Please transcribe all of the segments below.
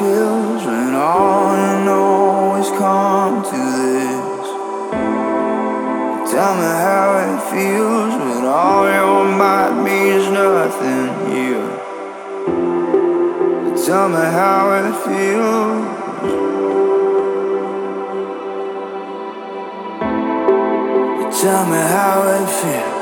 feels when all and always come to this. Tell me how it feels when all your might means nothing here. Tell me how it feels. Tell me how it feels.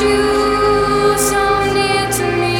You so near to me.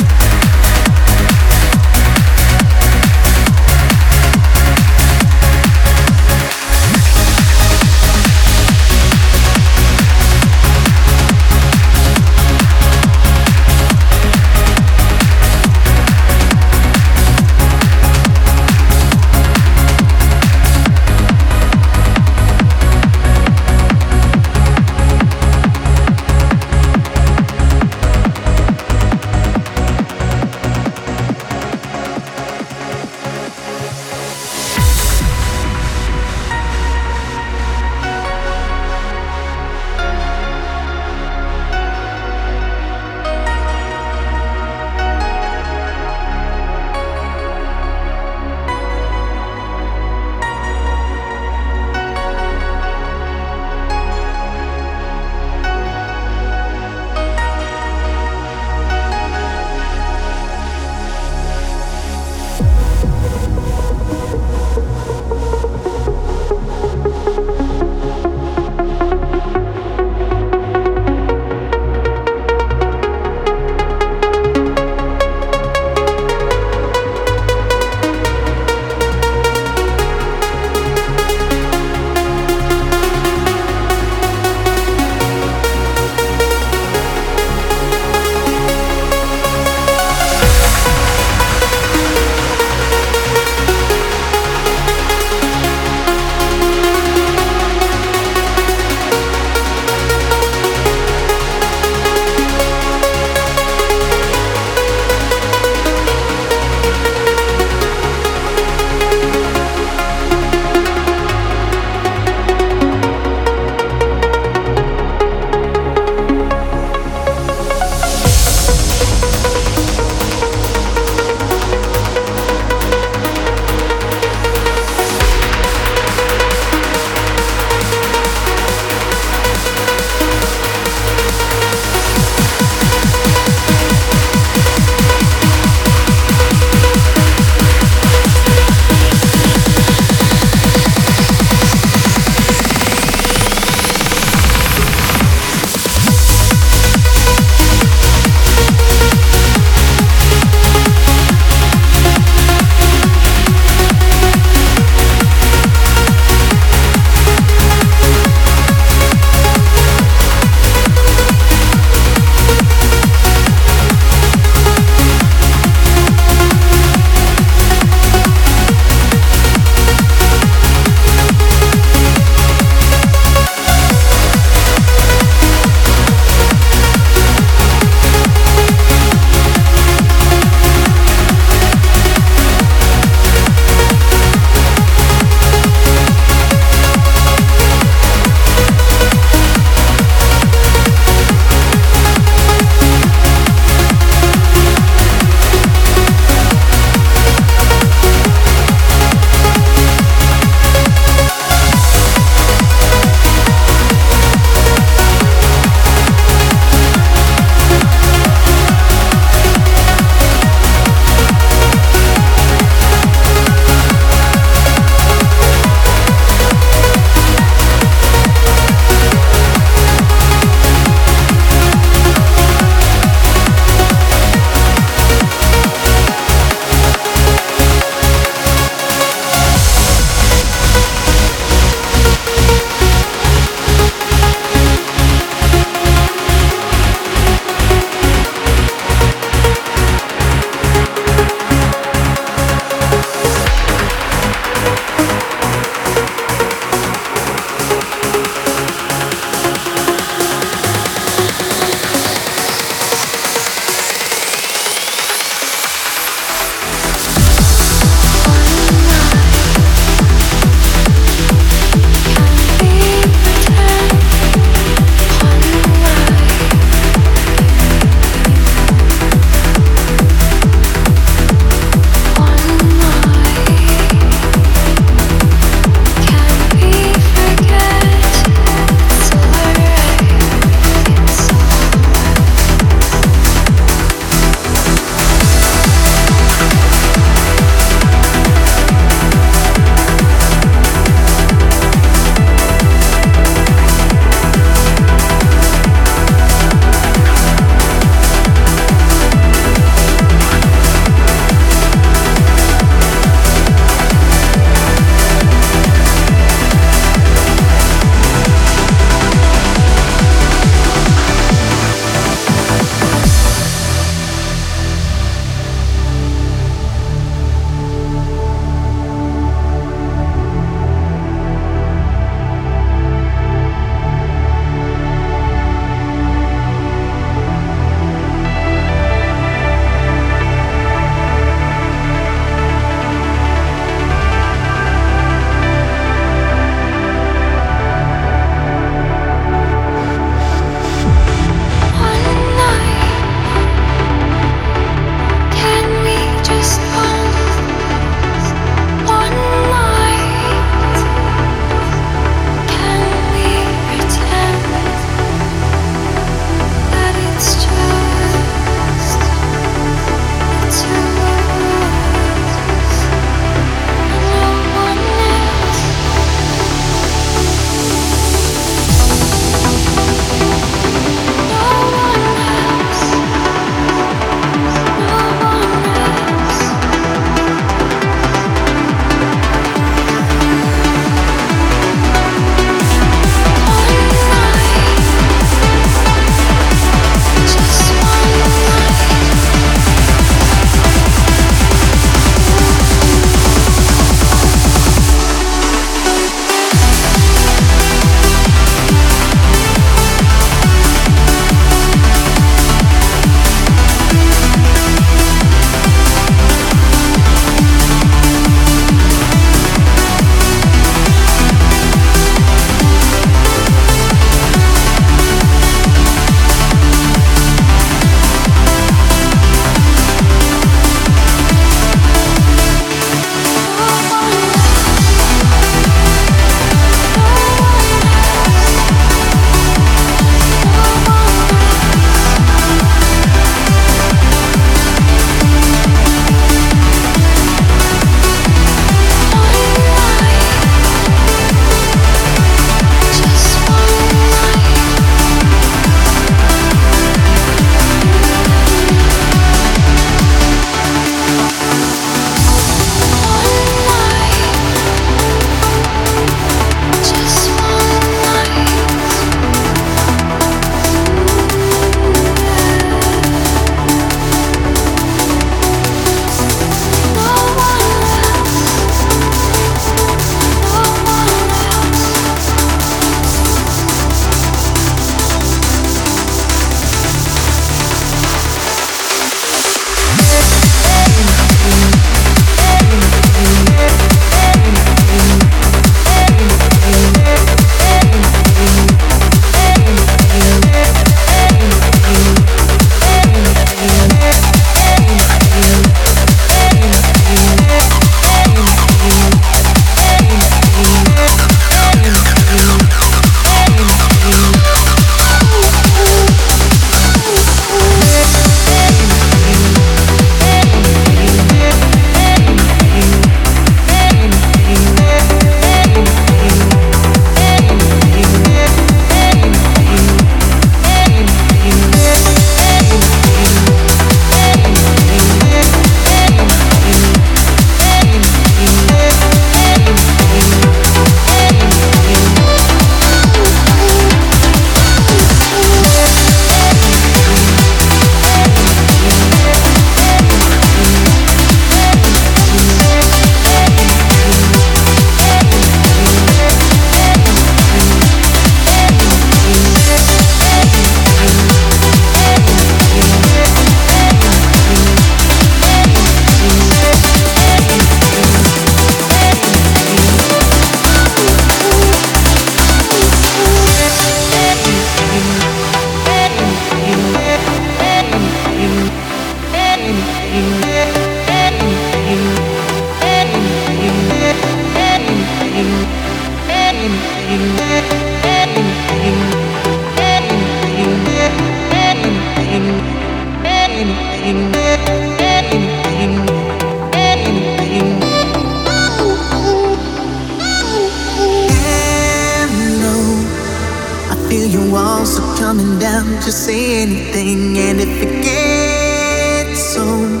just say anything, and if it gets old,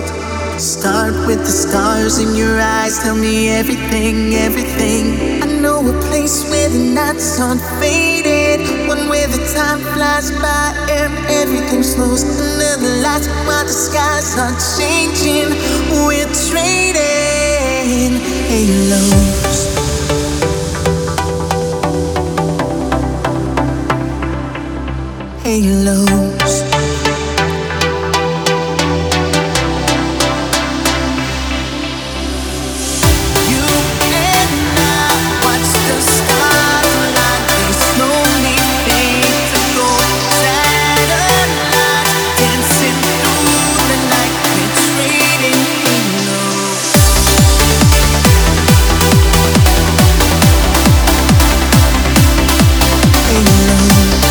start with the stars in your eyes. Tell me everything, everything. I know a place where the nights aren't faded, one where the time flies by and everything slows under the lights while the skies are changing. We're trading halos. Halos. You and I watch the starlight. There's no need to go satellite. Dancing through the night, we're trading halos. Halos.